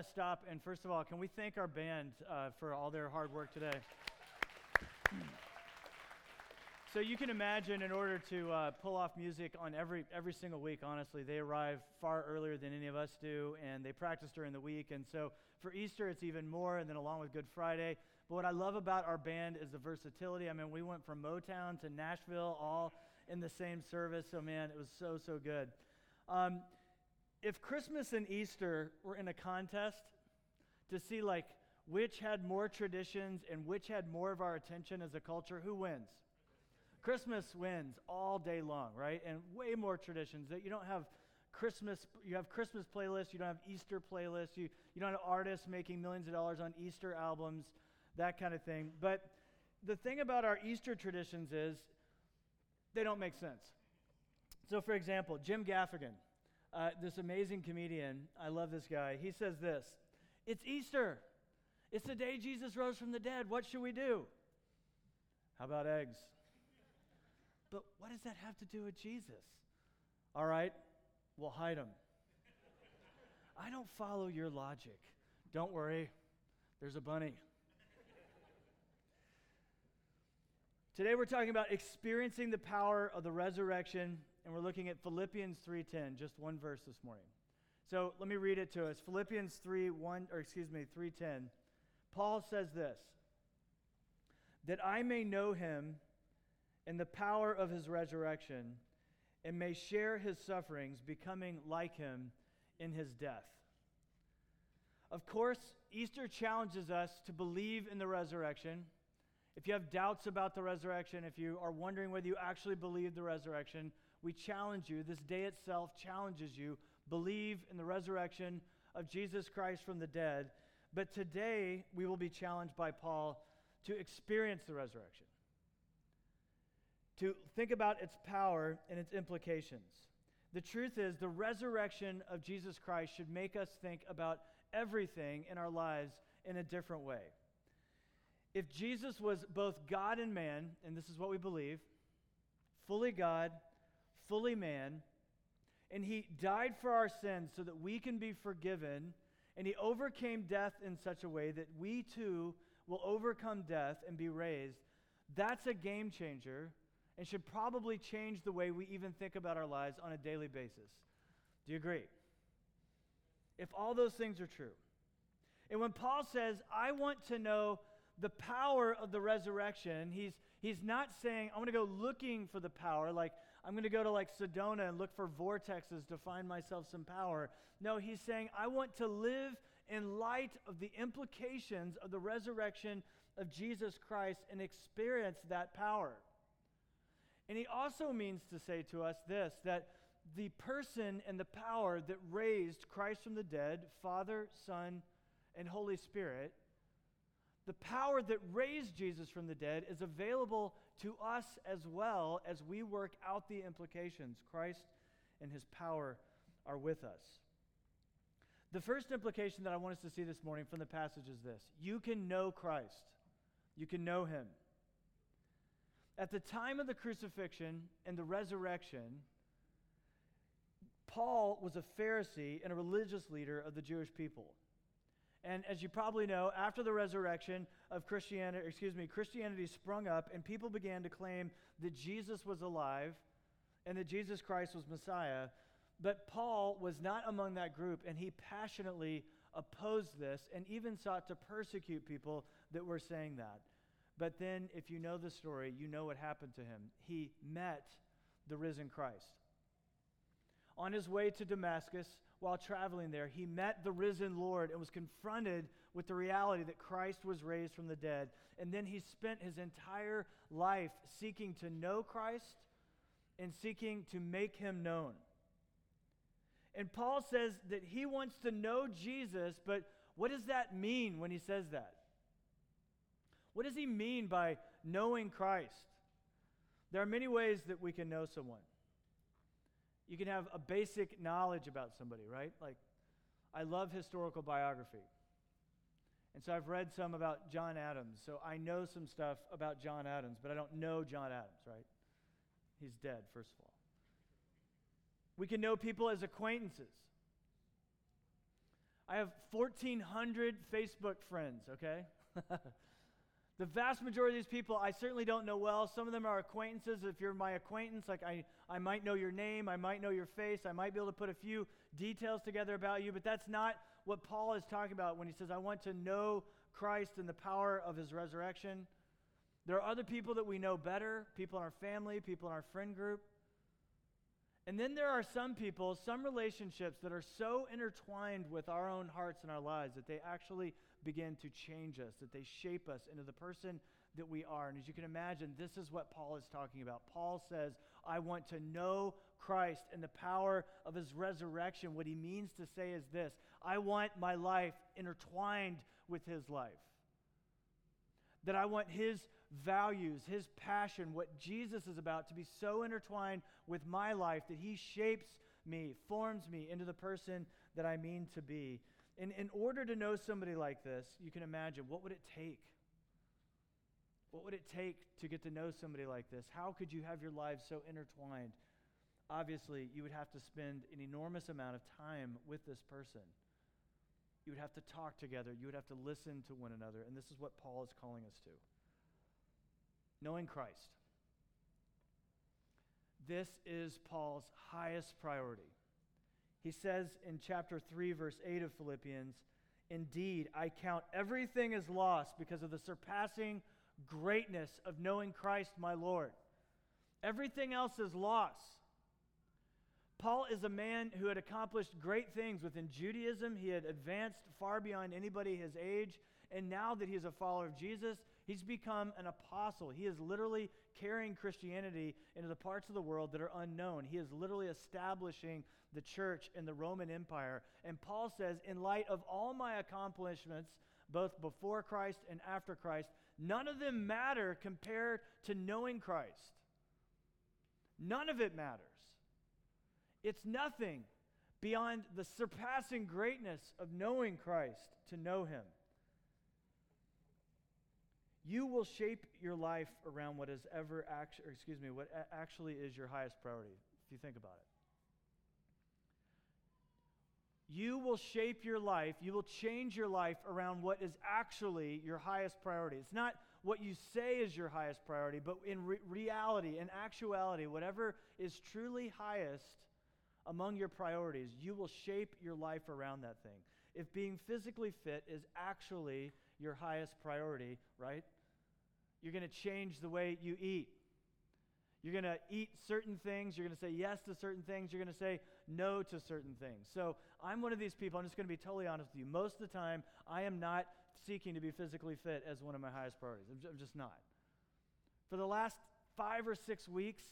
want to stop, and first of all, can we thank our band for all their hard work today? So you can imagine, in order to pull off music on every single week, honestly, they arrive far earlier than any of us do, and they practice during the week. And so for Easter, it's even more, and then along with Good Friday. But what I love about our band is the versatility. I mean, we went from Motown to Nashville all in the same service. So, man, it was so good. If Christmas and Easter were in a contest to see, like, which had more traditions and which had more of our attention as a culture, who wins? Christmas wins all day long, right? And way more traditions. That you don't have Christmas, you have Christmas playlists, you don't have Easter playlists, you don't have artists making millions of dollars on Easter albums, that kind of thing. But the thing about our Easter traditions is they don't make sense. So, for example, Jim Gaffigan, this amazing comedian, I love this guy, he says this: "It's Easter. It's the day Jesus rose from the dead. What should we do? How about eggs?" But what does that have to do with Jesus? All right, we'll hide him. I don't follow your logic. Don't worry, there's a bunny. Today we're talking about experiencing the power of the resurrection, and we're looking at Philippians 3:10, just one verse this morning. So let me read it to us. Philippians 3:10. Paul says this: "That I may know him and the power of his resurrection, and may share his sufferings, becoming like him in his death." Of course, Easter challenges us to believe in the resurrection. If you have doubts about the resurrection, if you are wondering whether you actually believe the resurrection, we challenge you. This day itself challenges you. Believe in the resurrection of Jesus Christ from the dead. But today, we will be challenged by Paul to experience the resurrection, to think about its power and its implications. The truth is, the resurrection of Jesus Christ should make us think about everything in our lives in a different way. If Jesus was both God and man, and this is what we believe, fully God, fully man, and he died for our sins so that we can be forgiven, and he overcame death in such a way that we too will overcome death and be raised, that's a game changer. And should probably change the way we even think about our lives on a daily basis. Do you agree? If all those things are true. And when Paul says, "I want to know the power of the resurrection," he's not saying, "I want to go looking for the power," like I'm going to go to like Sedona and look for vortexes to find myself some power. No, he's saying, "I want to live in light of the implications of the resurrection of Jesus Christ and experience that power." And he also means to say to us this, that the person and the power that raised Christ from the dead, Father, Son, and Holy Spirit, the power that raised Jesus from the dead is available to us as well as we work out the implications. Christ and his power are with us. The first implication that I want us to see this morning from the passage is this: you can know Christ. You can know him. At the time of the crucifixion and the resurrection, Paul was a Pharisee and a religious leader of the Jewish people. And as you probably know, after the resurrection of Christianity sprung up, and people began to claim that Jesus was alive and that Jesus Christ was Messiah. But Paul was not among that group, and he passionately opposed this and even sought to persecute people that were saying that. But then, if you know the story, you know what happened to him. He met the risen Christ. On his way to Damascus, while traveling there, he met the risen Lord and was confronted with the reality that Christ was raised from the dead. And then he spent his entire life seeking to know Christ and seeking to make him known. And Paul says that he wants to know Jesus, but what does that mean when he says that? What does he mean by knowing Christ? There are many ways that we can know someone. You can have a basic knowledge about somebody, right? Like, I love historical biography. And so I've read some about John Adams. So I know some stuff about John Adams, but I don't know John Adams, right? He's dead, first of all. We can know people as acquaintances. I have 1,400 Facebook friends, okay? The vast majority of these people I certainly don't know well. Some of them are acquaintances. If you're my acquaintance, like I might know your name, I might know your face, I might be able to put a few details together about you, but that's not what Paul is talking about when he says, I want to know Christ and the power of his resurrection. There are other people that we know better, people in our family, people in our friend group. And then there are some people, some relationships that are so intertwined with our own hearts and our lives that they actually begin to change us, that they shape us into the person that we are. And as you can imagine, this is what Paul is talking about. Paul says, I want to know Christ and the power of his resurrection. What he means to say is this: I want my life intertwined with his life. That I want his values, his passion, what Jesus is about, to be so intertwined with my life that he shapes me, forms me into the person that I mean to be. And in order to know somebody like this, you can imagine, what would it take? What would it take to get to know somebody like this? How could you have your lives so intertwined? Obviously, you would have to spend an enormous amount of time with this person. You would have to talk together. You would have to listen to one another. And this is what Paul is calling us to. Knowing Christ. This is Paul's highest priority. He says in chapter 3, verse 8 of Philippians, Indeed, I count everything as loss because of the surpassing greatness of knowing Christ my Lord. Everything else is loss. Paul is a man who had accomplished great things within Judaism. He had advanced far beyond anybody his age. And now that he is a follower of Jesus, he's become an apostle. He is literally carrying Christianity into the parts of the world that are unknown. He is literally establishing the church in the Roman Empire. And Paul says, in light of all my accomplishments, both before Christ and after Christ, none of them matter compared to knowing Christ. None of it matters. It's nothing beyond the surpassing greatness of knowing Christ, to know him. You will shape your life around what is ever what actually is your highest priority, if you think about it. You will shape your life, you will change your life around what is actually your highest priority. It's not what you say is your highest priority, but in reality, in actuality, whatever is truly highest among your priorities, you will shape your life around that thing. If being physically fit is actually your highest priority, right? You're going to change the way you eat. You're going to eat certain things. You're going to say yes to certain things. You're going to say no to certain things. So I'm one of these people. I'm just going to be totally honest with you. Most of the time, I am not seeking to be physically fit as one of my highest priorities. I'm just not. For the last 5 or 6 weeks,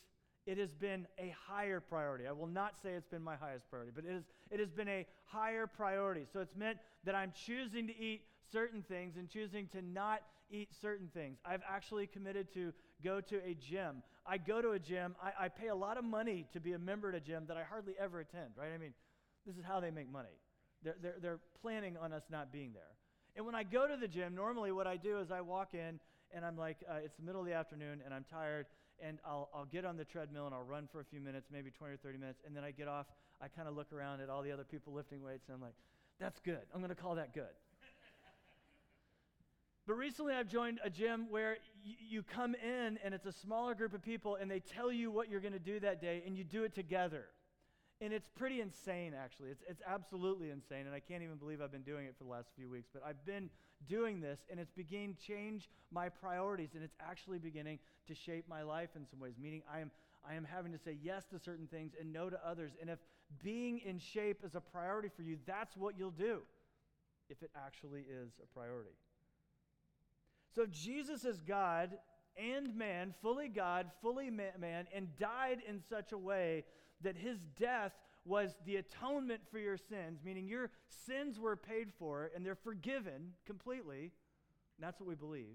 it has been a higher priority. I will not say it's been my highest priority, but it has been a higher priority. So it's meant that I'm choosing to eat certain things and choosing to not eat certain things. I've actually committed to go to a gym. I go to a gym. I pay a lot of money to be a member at a gym that I hardly ever attend, right? I mean, this is how they make money. They're planning on us not being there. And when I go to the gym, normally what I do is I walk in and I'm like, it's the middle of the afternoon and I'm tired, and I'll get on the treadmill and I'll run for a few minutes, maybe 20 or 30 minutes, and then I get off. I kind of look around at all the other people lifting weights and I'm like, that's good. I'm going to call that good. But recently I've joined a gym where you come in and it's a smaller group of people and they tell you what you're going to do that day and you do it together. And it's pretty insane, actually. It's absolutely insane, and I can't even believe I've been doing it for the last few weeks. But I've been doing this, and it's beginning to change my priorities, and it's actually beginning to shape my life in some ways, meaning I am having to say yes to certain things and no to others. And if being in shape is a priority for you, that's what you'll do, if it actually is a priority. So if Jesus is God and man, fully God, fully man, and died in such a way that his death was the atonement for your sins, meaning your sins were paid for and they're forgiven completely, and that's what we believe.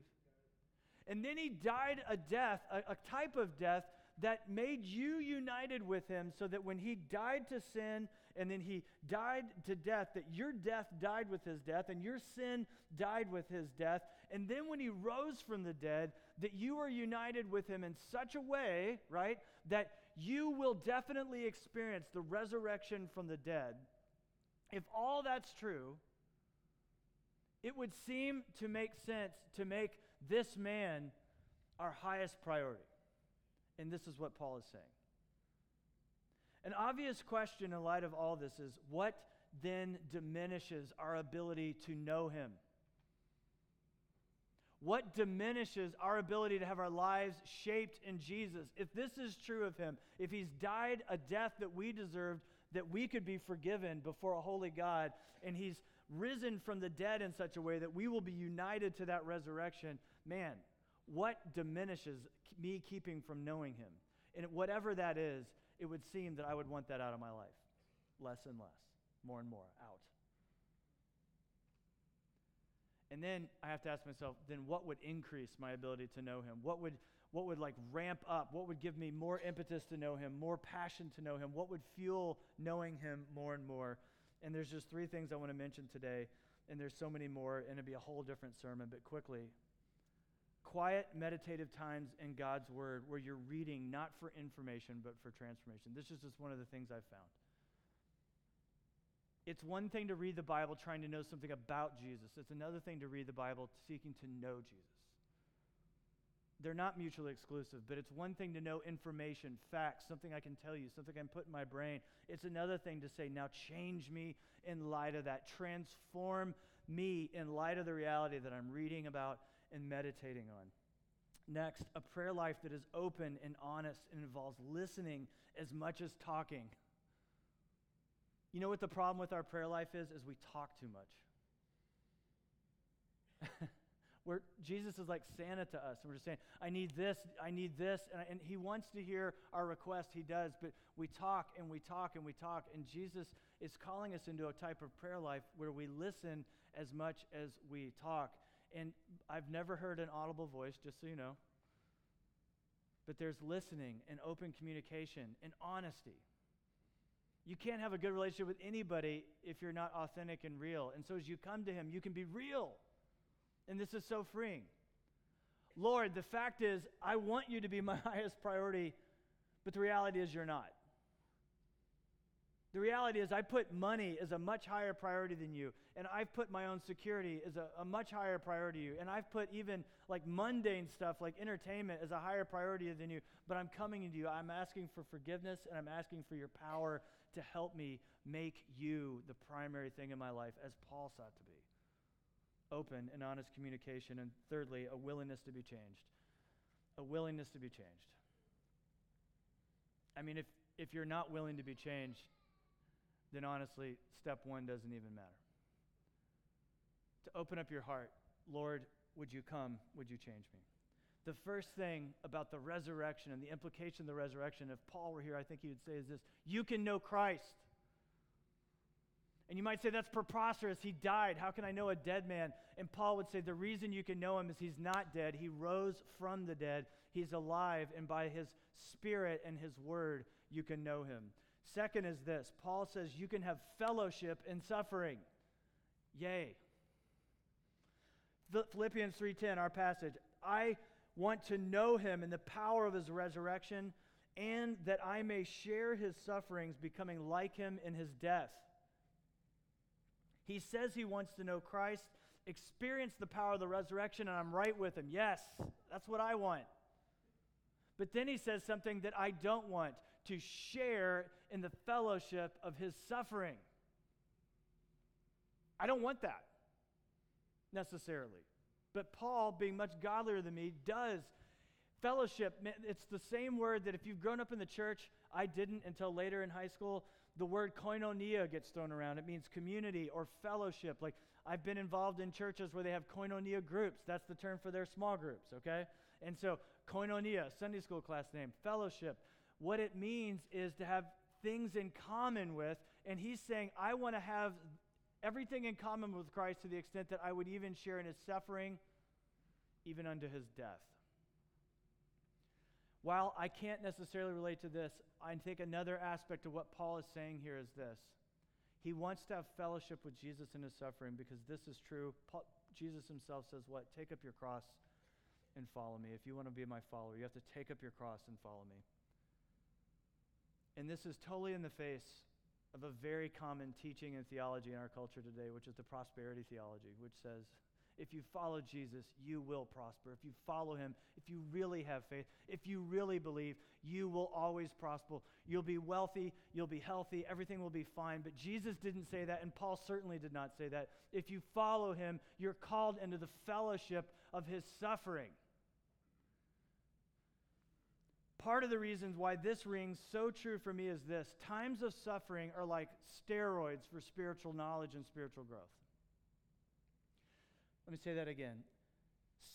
And then he died a death, a type of death that made you united with him, so that when he died to sin and then he died to death, that your death died with his death and your sin died with his death. And then when he rose from the dead, that you are united with him in such a way, right, that you will definitely experience the resurrection from the dead. If all that's true, it would seem to make sense to make this man our highest priority. And this is what Paul is saying. An obvious question in light of all this is, what then diminishes our ability to know him? What diminishes our ability to have our lives shaped in Jesus? If this is true of him, if he's died a death that we deserved, that we could be forgiven before a holy God, and he's risen from the dead in such a way that we will be united to that resurrection, man, what diminishes me keeping from knowing him? And whatever that is, it would seem that I would want that out of my life. Less and less, more and more, out. And then I have to ask myself, then what would increase my ability to know him? What would like ramp up? What would give me more impetus to know him, more passion to know him? What would fuel knowing him more and more? And there's just three things I want to mention today, and there's so many more, and it'd be a whole different sermon, but quickly. Quiet, meditative times in God's word where you're reading not for information but for transformation. This is just one of the things I've found. It's one thing to read the Bible trying to know something about Jesus. It's another thing to read the Bible seeking to know Jesus. They're not mutually exclusive, but it's one thing to know information, facts, something I can tell you, something I can put in my brain. It's another thing to say, now change me in light of that. Transform me in light of the reality that I'm reading about and meditating on. Next, a prayer life that is open and honest and involves listening as much as talking. You know what the problem with our prayer life is we talk too much. Where Jesus is like Santa to us, and we're just saying, I need this, and he wants to hear our request, he does, but we talk, and we talk, and we talk, and Jesus is calling us into a type of prayer life where we listen as much as we talk. And I've never heard an audible voice, just so you know. But there's listening and open communication and honesty. You can't have a good relationship with anybody if you're not authentic and real. And so as you come to him, you can be real. And this is so freeing. Lord, the fact is, I want you to be my highest priority, but the reality is you're not. The reality is I put money as a much higher priority than you, and I've put my own security as a much higher priority than you, and I've put even like mundane stuff like entertainment as a higher priority than you, but I'm coming to you. I'm asking for forgiveness, and I'm asking for your power to help me make you the primary thing in my life, as Paul sought to be. Open and honest communication, and thirdly, a willingness to be changed. A willingness to be changed. I mean, if you're not willing to be changed, then honestly, step one doesn't even matter. To open up your heart, Lord, would you come? Would you change me? The first thing about the resurrection and the implication of the resurrection, if Paul were here, I think he would say is this: you can know Christ. And you might say, that's preposterous. He died. How can I know a dead man? And Paul would say, the reason you can know him is he's not dead. He rose from the dead. He's alive, and by his Spirit and his word, you can know him. Second is this. Paul says you can have fellowship in suffering. Yay. Philippians 3:10, our passage. I want to know him in the power of his resurrection, and that I may share his sufferings, becoming like him in his death. He says he wants to know Christ, experience the power of the resurrection, and I'm right with him. Yes, that's what I want. But then he says something that I don't want: to share in the fellowship of his suffering. I don't want that, necessarily. But Paul, being much godlier than me, does. Fellowship, it's the same word that if you've grown up in the church, I didn't until later in high school, the word koinonia gets thrown around. It means community or fellowship. Like, I've been involved in churches where they have koinonia groups. That's the term for their small groups, okay? And so, koinonia, Sunday school class name, fellowship. What it means is to have things in common with, and he's saying, I want to have everything in common with Christ to the extent that I would even share in his suffering, even unto his death. While I can't necessarily relate to this, I think another aspect of what Paul is saying here is this. He wants to have fellowship with Jesus in his suffering because this is true. Paul, Jesus himself says what? Take up your cross and follow me. If you want to be my follower, you have to take up your cross and follow me. And this is totally in the face of a very common teaching and theology in our culture today, which is the prosperity theology, which says, if you follow Jesus, you will prosper. If you follow him, if you really have faith, if you really believe, you will always prosper. You'll be wealthy, you'll be healthy, everything will be fine. But Jesus didn't say that, and Paul certainly did not say that. If you follow him, you're called into the fellowship of his suffering. Part of the reasons why this rings so true for me is this: times of suffering are like steroids for spiritual knowledge and spiritual growth. Let me say that again.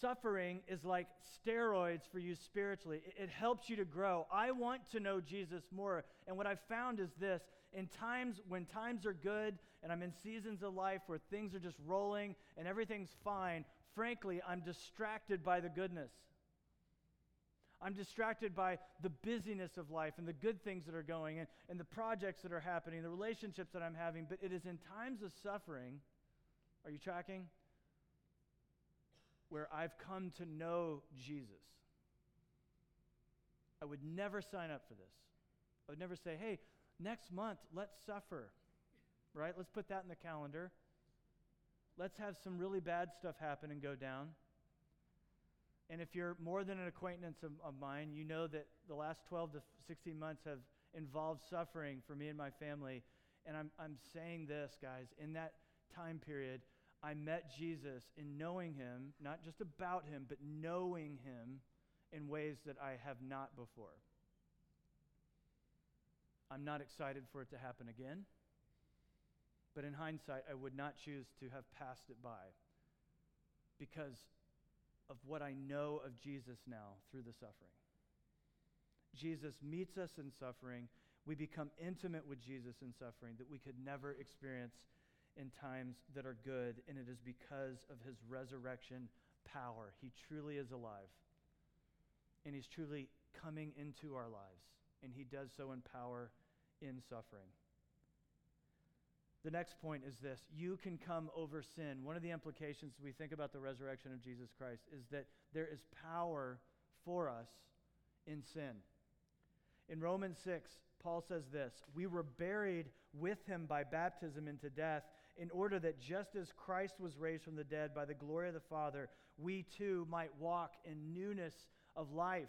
Suffering is like steroids for you spiritually. It helps you to grow. I want to know Jesus more. And what I've found is this: in times when times are good and I'm in seasons of life where things are just rolling and everything's fine, frankly, I'm distracted by the goodness. I'm distracted by the busyness of life and the good things that are going and the projects that are happening, the relationships that I'm having. But it is in times of suffering, are you tracking? Where I've come to know Jesus. I would never sign up for this. I would never say, hey, next month, let's suffer, right? Let's put that in the calendar. Let's have some really bad stuff happen and go down. And if you're more than an acquaintance of mine, you know that the last 12 to 16 months have involved suffering for me and my family. And I'm saying this, guys, in that time period, I met Jesus in knowing him, not just about him, but knowing him in ways that I have not before. I'm not excited for it to happen again, but in hindsight, I would not choose to have passed it by because of what I know of Jesus now through the suffering. Jesus meets us in suffering. We become intimate with Jesus in suffering that we could never experience in times that are good, and it is because of his resurrection power. He truly is alive, and he's truly coming into our lives, and he does so in power in suffering. The next point is this: you can come over sin. One of the implications we think about the resurrection of Jesus Christ is that there is power for us in sin. In Romans 6, Paul says this: we were buried with him by baptism into death, in order that just as Christ was raised from the dead by the glory of the Father, we too might walk in newness of life.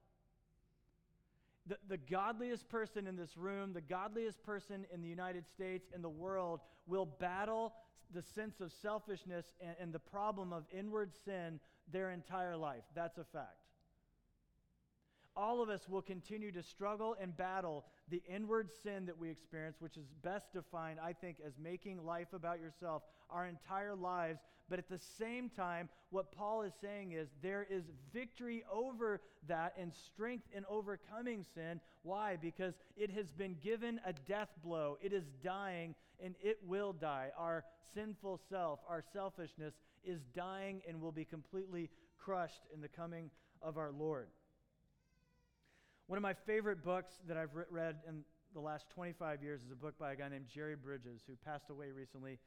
The godliest person in this room, the godliest person in the United States, in the world, will battle the sense of selfishness and the problem of inward sin their entire life. That's a fact. All of us will continue to struggle and battle the inward sin that we experience, which is best defined, I think, as making life about yourself our entire lives. But at the same time, what Paul is saying is there is victory over that and strength in overcoming sin. Why? Because it has been given a death blow. It is dying, and it will die. Our sinful self, our selfishness, is dying and will be completely crushed in the coming of our Lord. One of my favorite books that I've read in the last 25 years is a book by a guy named Jerry Bridges, who passed away recently,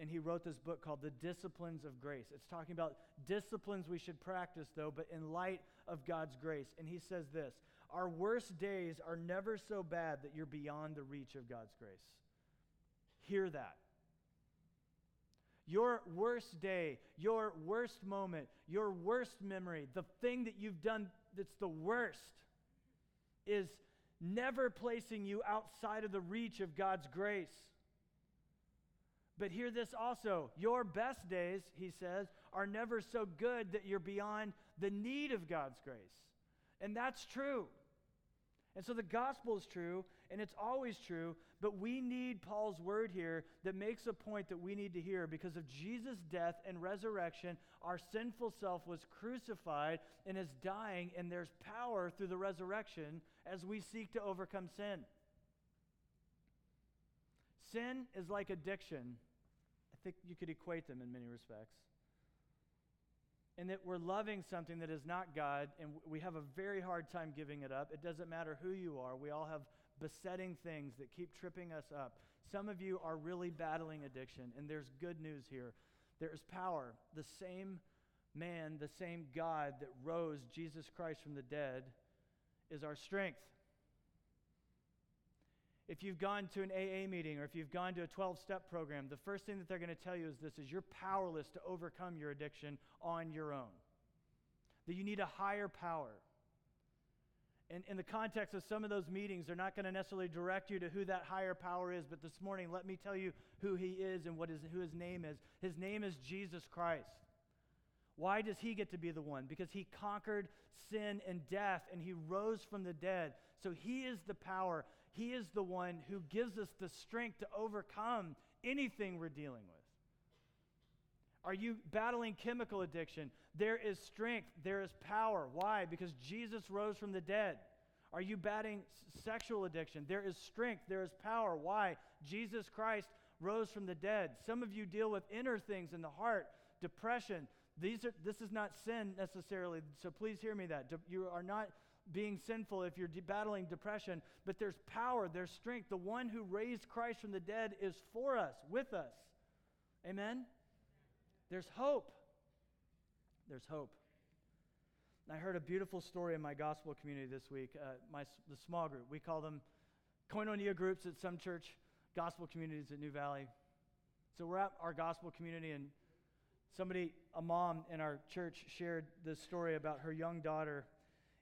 and he wrote this book called The Disciplines of Grace. It's talking about disciplines we should practice, though, but in light of God's grace. And he says this: our worst days are never so bad that you're beyond the reach of God's grace. Hear that. Your worst day, your worst moment, your worst memory, the thing that you've done that's the worst, is never placing you outside of the reach of God's grace. But hear this also: your best days, he says, are never so good that you're beyond the need of God's grace. And that's true. And so the gospel is true, and it's always true, but we need Paul's word here that makes a point that we need to hear. Because of Jesus' death and resurrection, our sinful self was crucified and is dying, and there's power through the resurrection as we seek to overcome sin. Sin is like addiction. I think you could equate them in many respects. and that we're loving something that is not God, and we have a very hard time giving it up. It doesn't matter who you are. We all have besetting things that keep tripping us up. Some of you are really battling addiction, and there's good news here. There is power. The same man, the same God that rose Jesus Christ from the dead is our strength. If you've gone to an AA meeting or if you've gone to a 12-step program, the first thing that they're going to tell you is this, is you're powerless to overcome your addiction on your own, that you need a higher power. And in the context of some of those meetings, they're not going to necessarily direct you to who that higher power is, but this morning, let me tell you who he is and who his name is. His name is Jesus Christ. Why does he get to be the one? Because he conquered sin and death, and he rose from the dead. So he is the power. He is the one who gives us the strength to overcome anything we're dealing with. Are you battling chemical addiction? There is strength. There is power. Why? Because Jesus rose from the dead. Are you battling sexual addiction? There is strength. There is power. Why? Jesus Christ rose from the dead. Some of you deal with inner things in the heart, depression. This is not sin necessarily, so please hear me that. You are not being sinful if you're battling depression, but there's power, there's strength. The one who raised Christ from the dead is for us, with us. Amen? There's hope. There's hope. And I heard a beautiful story in my gospel community this week, the small group. We call them koinonia groups at some church, gospel communities at New Valley. So we're at our gospel community, and a mom in our church shared this story about her young daughter,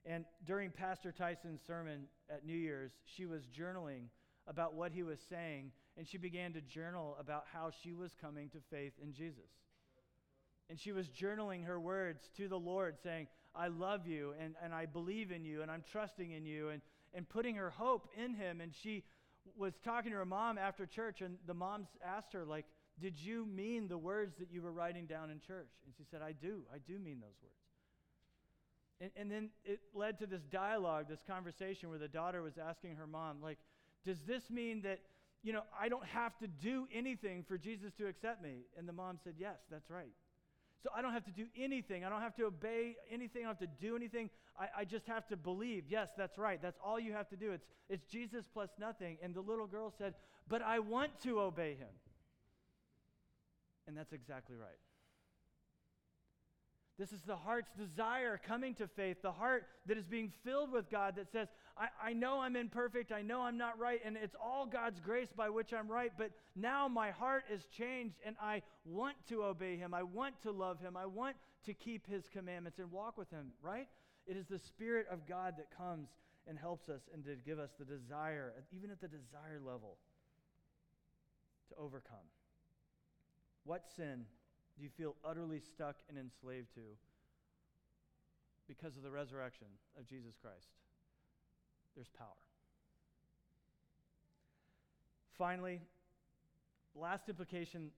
and during Pastor Tyson's sermon at New Year's, she was journaling about what he was saying, and she began to journal about how she was coming to faith in Jesus. And she was journaling her words to the Lord, saying, I love you, and I believe in you, and I'm trusting in you, and putting her hope in him. And she was talking to her mom after church, and the mom asked her, like, did you mean the words that you were writing down in church? And she said, I do mean those words. And then it led to this dialogue, this conversation where the daughter was asking her mom, like, does this mean that, I don't have to do anything for Jesus to accept me? And the mom said, yes, that's right. So I don't have to do anything. I don't have to obey anything. I don't have to do anything. I just have to believe. Yes, that's right. That's all you have to do. It's Jesus plus nothing. And the little girl said, but I want to obey him. And that's exactly right. This is the heart's desire coming to faith, the heart that is being filled with God that says, I know I'm imperfect, I know I'm not right, and it's all God's grace by which I'm right, but now my heart is changed, and I want to obey him, I want to love him, I want to keep his commandments and walk with him, right? It is the Spirit of God that comes and helps us and to give us the desire, even at the desire level, to overcome. What sin do you feel utterly stuck and enslaved to because of the resurrection of Jesus Christ? There's power. Finally, last implication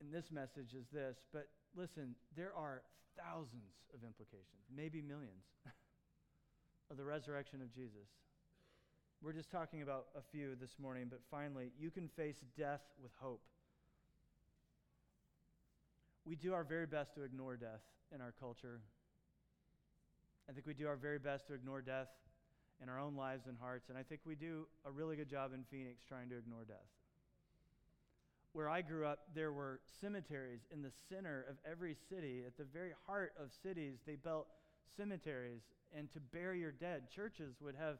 in this message is this, but listen, there are thousands of implications, maybe millions, of the resurrection of Jesus. We're just talking about a few this morning, but finally, you can face death with hope. We do our very best to ignore death in our culture. I think we do our very best to ignore death in our own lives and hearts, and I think we do a really good job in Phoenix trying to ignore death. Where I grew up, there were cemeteries in the center of every city. At the very heart of cities, they built cemeteries, and to bury your dead, churches would have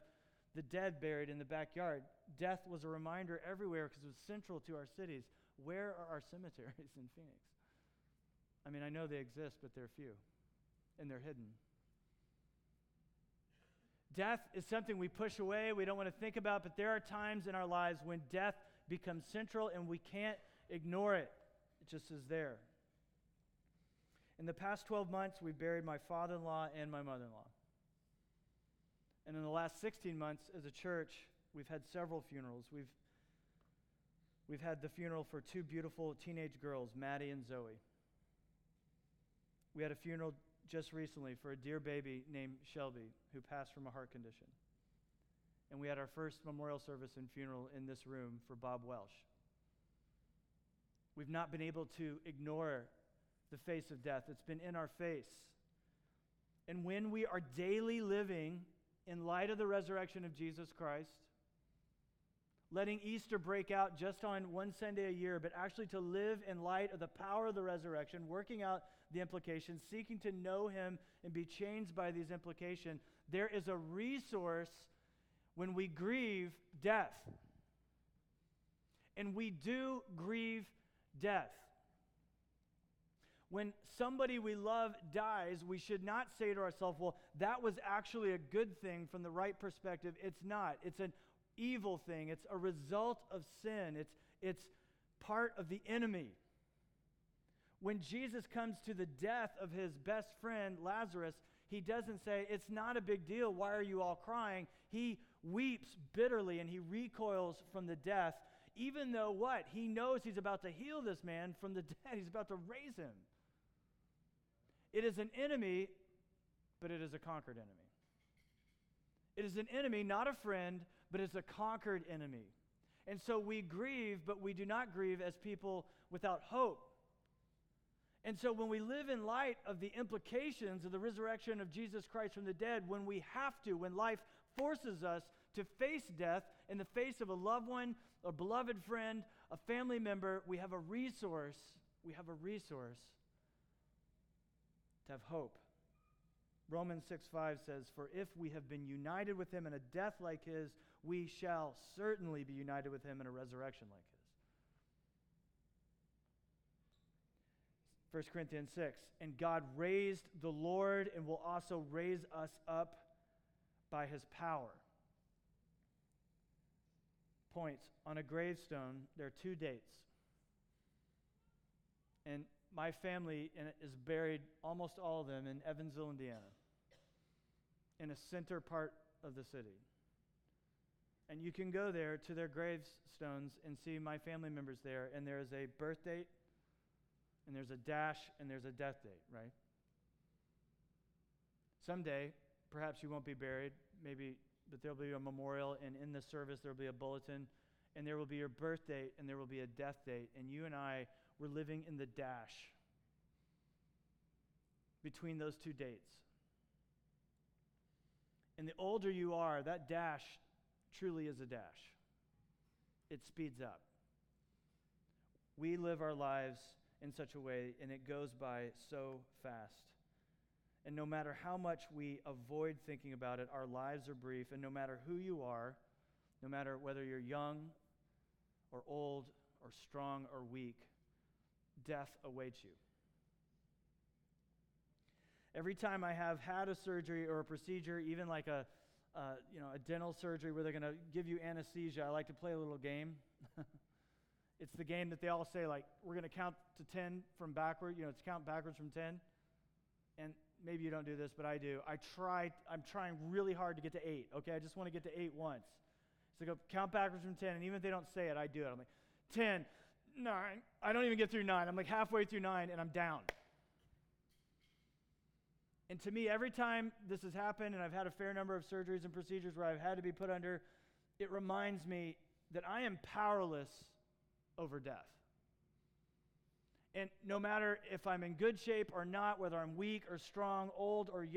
the dead buried in the backyard. Death was a reminder everywhere because it was central to our cities. Where are our cemeteries in Phoenix? I mean, I know they exist, but they're few, and they're hidden. Death is something we push away, we don't want to think about, but there are times in our lives when death becomes central and we can't ignore it. It just is there. In the past 12 months, we buried my father-in-law and my mother-in-law. And in the last 16 months, as a church, we've had several funerals. We've had the funeral for two beautiful teenage girls, Maddie and Zoe. We had a funeral just recently for a dear baby named Shelby who passed from a heart condition. And we had our first memorial service and funeral in this room for Bob Welsh. We've not been able to ignore the face of death. It's been in our face. And when we are daily living in light of the resurrection of Jesus Christ, letting Easter break out just on one Sunday a year, but actually to live in light of the power of the resurrection, working out the implications, seeking to know him and be changed by these implications, there is a resource when we grieve death. And we do grieve death. When somebody we love dies, we should not say to ourselves, well, that was actually a good thing from the right perspective. It's not. It's an evil thing. It's a result of sin. It's part of the enemy. When Jesus comes to the death of his best friend, Lazarus, he doesn't say, it's not a big deal. Why are you all crying? He weeps bitterly and he recoils from the death, even though what? He knows he's about to heal this man from the dead. He's about to raise him. It is an enemy, but it is a conquered enemy. It is an enemy, not a friend, but it's a conquered enemy. And so we grieve, but we do not grieve as people without hope. And so when we live in light of the implications of the resurrection of Jesus Christ from the dead, when we have to, when life forces us to face death in the face of a loved one, a beloved friend, a family member, we have a resource. We have a resource to have hope. Romans 6:5 says, "For if we have been united with him in a death like his, we shall certainly be united with him in a resurrection like his." 1 Corinthians 6, "And God raised the Lord and will also raise us up by his power." Points. On a gravestone, there are two dates. And my family is buried, almost all of them, in Evansville, Indiana, in a center part of the city. And you can go there to their gravestones and see my family members there, and there is a birth date, and there's a dash, and there's a death date, right? Someday, perhaps you won't be buried, maybe, but there'll be a memorial, and in the service there'll be a bulletin, and there will be your birth date, and there will be a death date, and you and I were living in the dash between those two dates. And the older you are, that dash truly is a dash. It speeds up. We live our lives in such a way, and it goes by so fast. And no matter how much we avoid thinking about it, our lives are brief, and no matter who you are, no matter whether you're young or old or strong or weak, death awaits you. Every time I have had a surgery or a procedure, even like a dental surgery where they're going to give you anesthesia, I like to play a little game. It's the game that they all say, like, we're going to count to 10 from backward. It's count backwards from 10. And maybe you don't do this, but I do. I'm trying really hard to get to 8, okay? I just want to get to 8 once. So go count backwards from 10, and even if they don't say it, I do it. I'm like, 10, 9. I don't even get through 9. I'm like halfway through 9, and I'm down. And to me, every time this has happened, and I've had a fair number of surgeries and procedures where I've had to be put under, it reminds me that I am powerless over death. And no matter if I'm in good shape or not, whether I'm weak or strong, old or young,